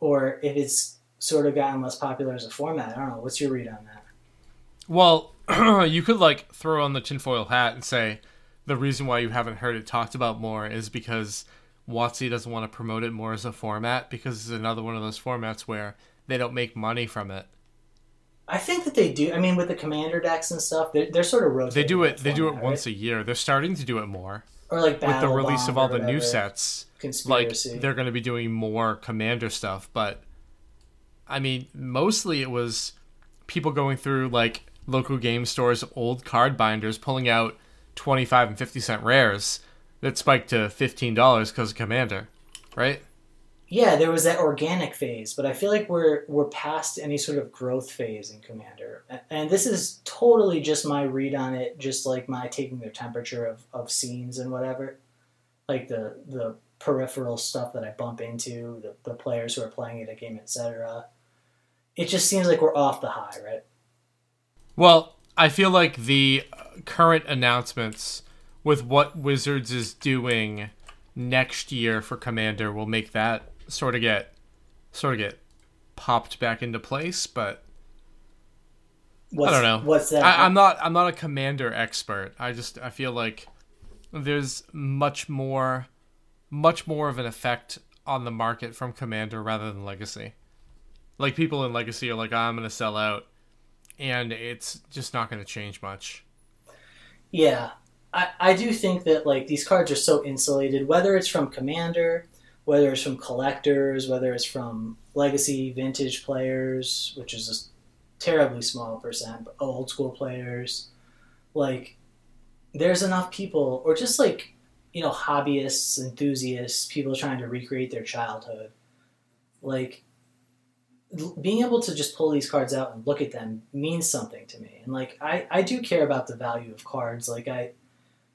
or if it's sort of gotten less popular as a format. I don't know. What's your read on that? Well, you could like throw on the tinfoil hat and say the reason why you haven't heard it talked about more is because WotC doesn't want to promote it more as a format, because it's another one of those formats where they don't make money from it. I think that they do. I mean, with the commander decks and stuff, they're sort of rotating. They do it once a year. They're starting to do it more. Or like Battle with the release of all the new sets, Conspiracy. Like they're going to be doing more commander stuff. But I mean, mostly it was people going through like local game stores, old card binders, pulling out 25 and 50 cent rares that spiked to $15 because of commander, right? Yeah, there was that organic phase, but I feel like we're past any sort of growth phase in Commander. And this is totally just my read on it, just like my taking the temperature of scenes and whatever. Like the peripheral stuff that I bump into, the players who are playing it at game, etc. It just seems like we're off the high, right? Well, I feel like the current announcements with what Wizards is doing next year for Commander will make that sort of get popped back into place, but I don't know. What's that? I'm not a commander expert. I feel like there's much more of an effect on the market from commander rather than legacy. Like people in legacy are like, oh, I'm going to sell out, and it's just not going to change much. Yeah. I do think that like these cards are so insulated, whether it's from commander, whether it's from collectors, whether it's from legacy vintage players, which is a terribly small percent, but old school players, like there's enough people, or just like, you know, hobbyists, enthusiasts, people trying to recreate their childhood, like being able to just pull these cards out and look at them means something to me. And like I do care about the value of cards. Like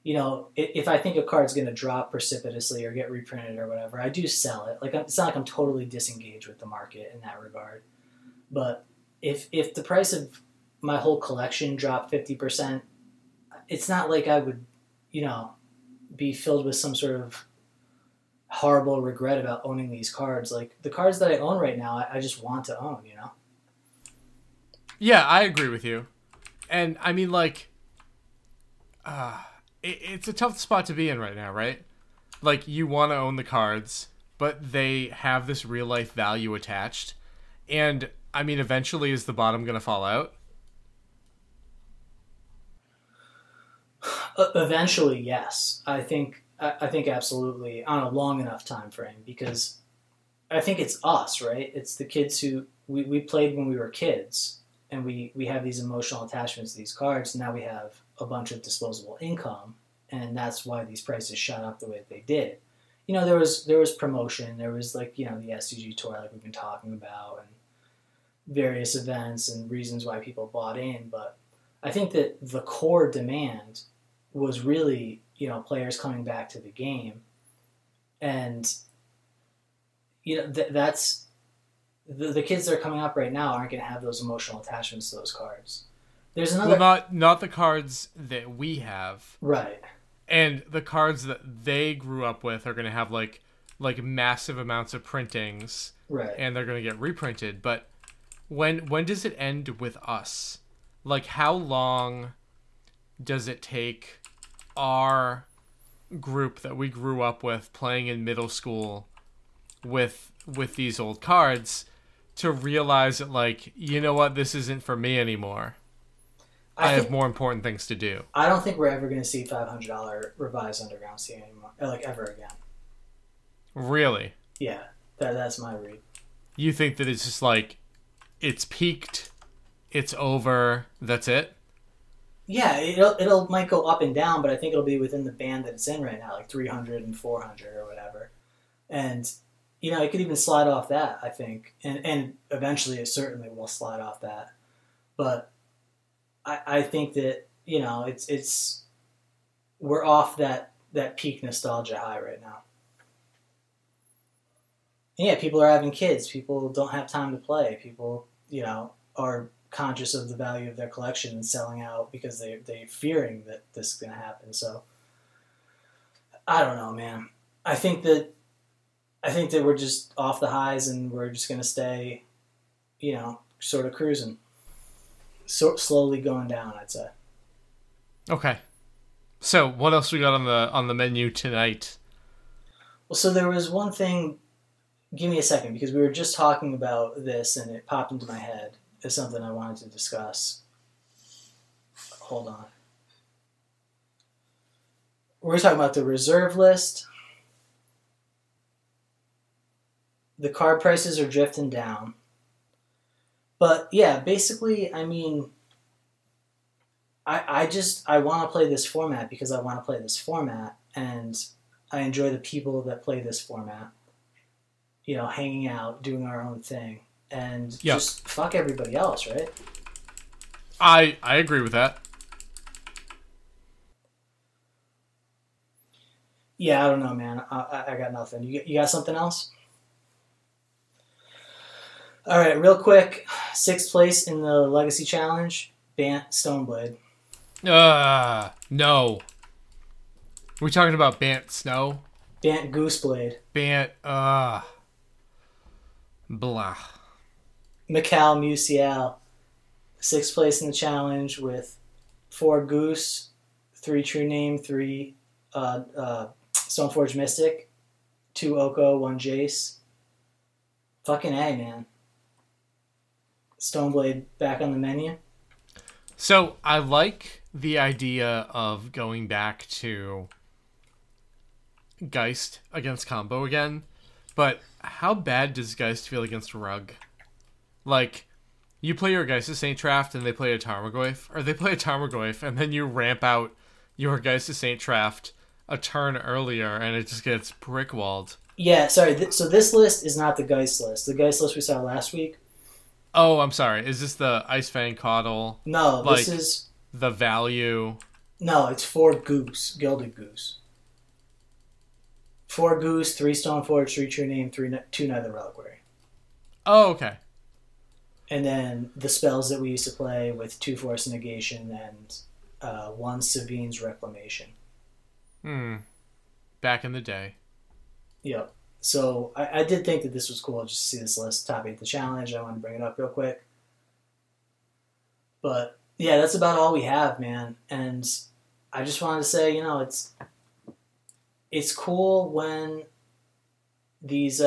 you know, if I think a card's going to drop precipitously or get reprinted or whatever, I do sell it. Like it's not like I'm totally disengaged with the market in that regard. But if the price of my whole collection dropped 50%, it's not like I would, you know, be filled with some sort of horrible regret about owning these cards. Like the cards that I own right now, I just want to own, you know? Yeah, I agree with you. And I mean, like... It's a tough spot to be in right now, right? Like, you want to own the cards, but they have this real-life value attached. And, I mean, eventually, is the bottom going to fall out? Eventually, yes. I think absolutely, on a long enough time frame, because I think it's us, right? It's the kids who... We played when we were kids, and we have these emotional attachments to these cards, and now we have a bunch of disposable income, and that's why these prices shot up the way they did. You know, there was promotion, there was like, you know, the SCG tour like we've been talking about, and various events and reasons why people bought in. But I think that the core demand was really, you know, players coming back to the game, and you know that's the kids that are coming up right now aren't going to have those emotional attachments to those cards. There's another... Well, not the cards that we have. Right. And the cards that they grew up with are going to have, like massive amounts of printings. Right. And they're going to get reprinted. But when does it end with us? Like, how long does it take our group that we grew up with playing in middle school with these old cards to realize that, like, you know what, this isn't for me anymore? I have more important things to do. I don't think we're ever going to see $500 revised Underground Sea anymore, like ever again. Really? Yeah, that's my read. You think that it's just like, it's peaked, it's over, that's it? Yeah, it'll might go up and down, but I think it'll be within the band that it's in right now, like 300 and 400 or whatever. And, you know, it could even slide off that, I think. And eventually it certainly will slide off that. But I think that, you know, it's we're off that peak nostalgia high right now. And yeah, people are having kids. People don't have time to play. People, you know, are conscious of the value of their collection and selling out because they're fearing that this is going to happen. So I don't know, man. I think that we're just off the highs and we're just going to stay, you know, sort of cruising. Slowly going down, I'd say. Okay. So what else we got on the menu tonight? Well, so there was one thing. Give me a second, because we were just talking about this and it popped into my head as something I wanted to discuss. Hold on. We're talking about the reserve list. The card prices are drifting down. But yeah, basically, I mean, I want to play this format because I want to play this format, and I enjoy the people that play this format. You know, hanging out, doing our own thing, and just fuck everybody else, right? I agree with that. Yeah, I don't know, man. I got nothing. You got something else? All right, real quick. 6th place in the Legacy Challenge, Bant Stoneblade. No. We're talking about Bant Snow? Bant Gooseblade. Bant, blah. Mikal Musial, 6th place in the challenge with 4 Goose, 3 True Name, 3 Stoneforge Mystic, 2 Oko, 1 Jace. Fucking A, man. Stoneblade back on the menu. So I like the idea of going back to Geist against combo again, but how bad does Geist feel against Rug? Like, you play your Geist of Saint Traft and they play a Tarmogoyf, or they play a Tarmogoyf and then you ramp out your Geist of Saint Traft a turn earlier and it just gets brickwalled. Yeah, sorry. So this list is not the Geist list. The Geist list we saw last week. Oh, I'm sorry. Is this the Ice Fang Caudal? No, this is the value. No, it's 4 Goose, Gilded Goose. 4 Goose, 3 Stoneforge, 3 True Name, 2 Nether Reliquary. Oh, okay. And then the spells that we used to play with 2 Force Negation and 1 Savine's Reclamation. Back in the day. Yep. So I did think that this was cool just to see this list, Top 8 the Challenge. I wanted to bring it up real quick. But yeah, that's about all we have, man. And I just wanted to say, you know, it's cool when these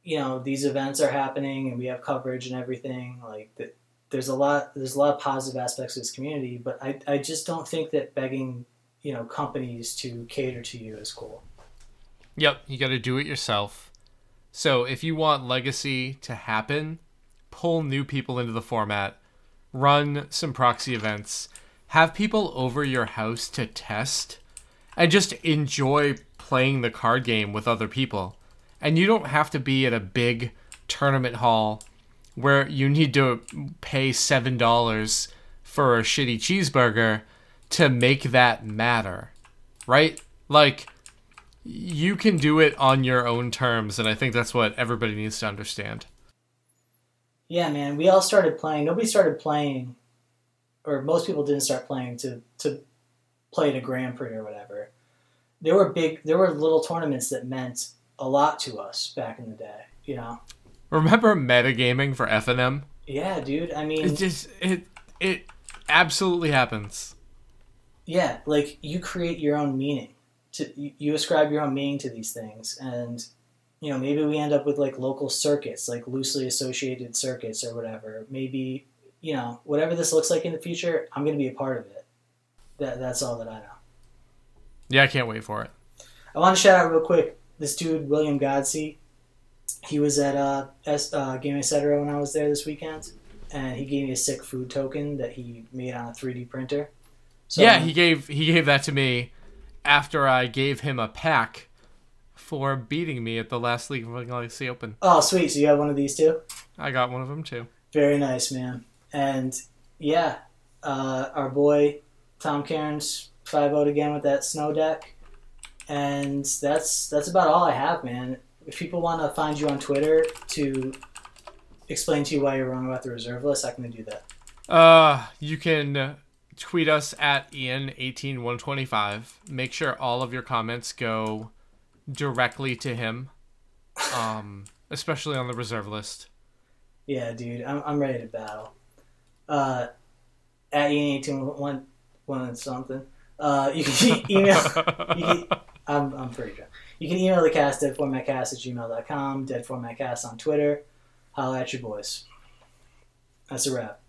these events are happening and we have coverage and everything. Like there's a lot of positive aspects of this community, but I just don't think that begging, you know, companies to cater to you is cool. Yep, you got to do it yourself. So if you want Legacy to happen, pull new people into the format, run some proxy events, have people over your house to test, and just enjoy playing the card game with other people. And you don't have to be at a big tournament hall where you need to pay $7 for a shitty cheeseburger to make that matter, right? Like, you can do it on your own terms, and I think that's what everybody needs to understand. Yeah, man, we all started playing. Nobody started playing, or most people didn't start playing to play at a Grand Prix or whatever. There were little tournaments that meant a lot to us back in the day, you know? Remember metagaming for FNM? Yeah, dude, I mean... It absolutely happens. Yeah, like, you create your own meaning. You ascribe your own meaning to these things, and you know, maybe we end up with like local circuits, like loosely associated circuits or whatever. Maybe, you know, whatever this looks like in the future, I'm going to be a part of it. That's all that I know. Yeah, I can't wait for it. I want to shout out real quick this dude William Godsey. He was at Game Etc. when I was there this weekend, and he gave me a sick food token that he made on a 3D printer. So, yeah, he gave that to me. After I gave him a pack for beating me at the last Leaving Legacy Open. Oh, sweet. So you got one of these too? I got one of them too. Very nice, man. And yeah, our boy Tom Cairns 5-0'd again with that snow deck. And that's about all I have, man. If people want to find you on Twitter to explain to you why you're wrong about the reserve list, I can do that. You can tweet us at Ian18125. Make sure all of your comments go directly to him, especially on the reserve list. Yeah, dude, I'm ready to battle. At Ian181 something. You can email. I'm pretty drunk. You can email the cast deadformatcast@gmail.com, deadformatcast on Twitter. Holla at your boys. That's a wrap.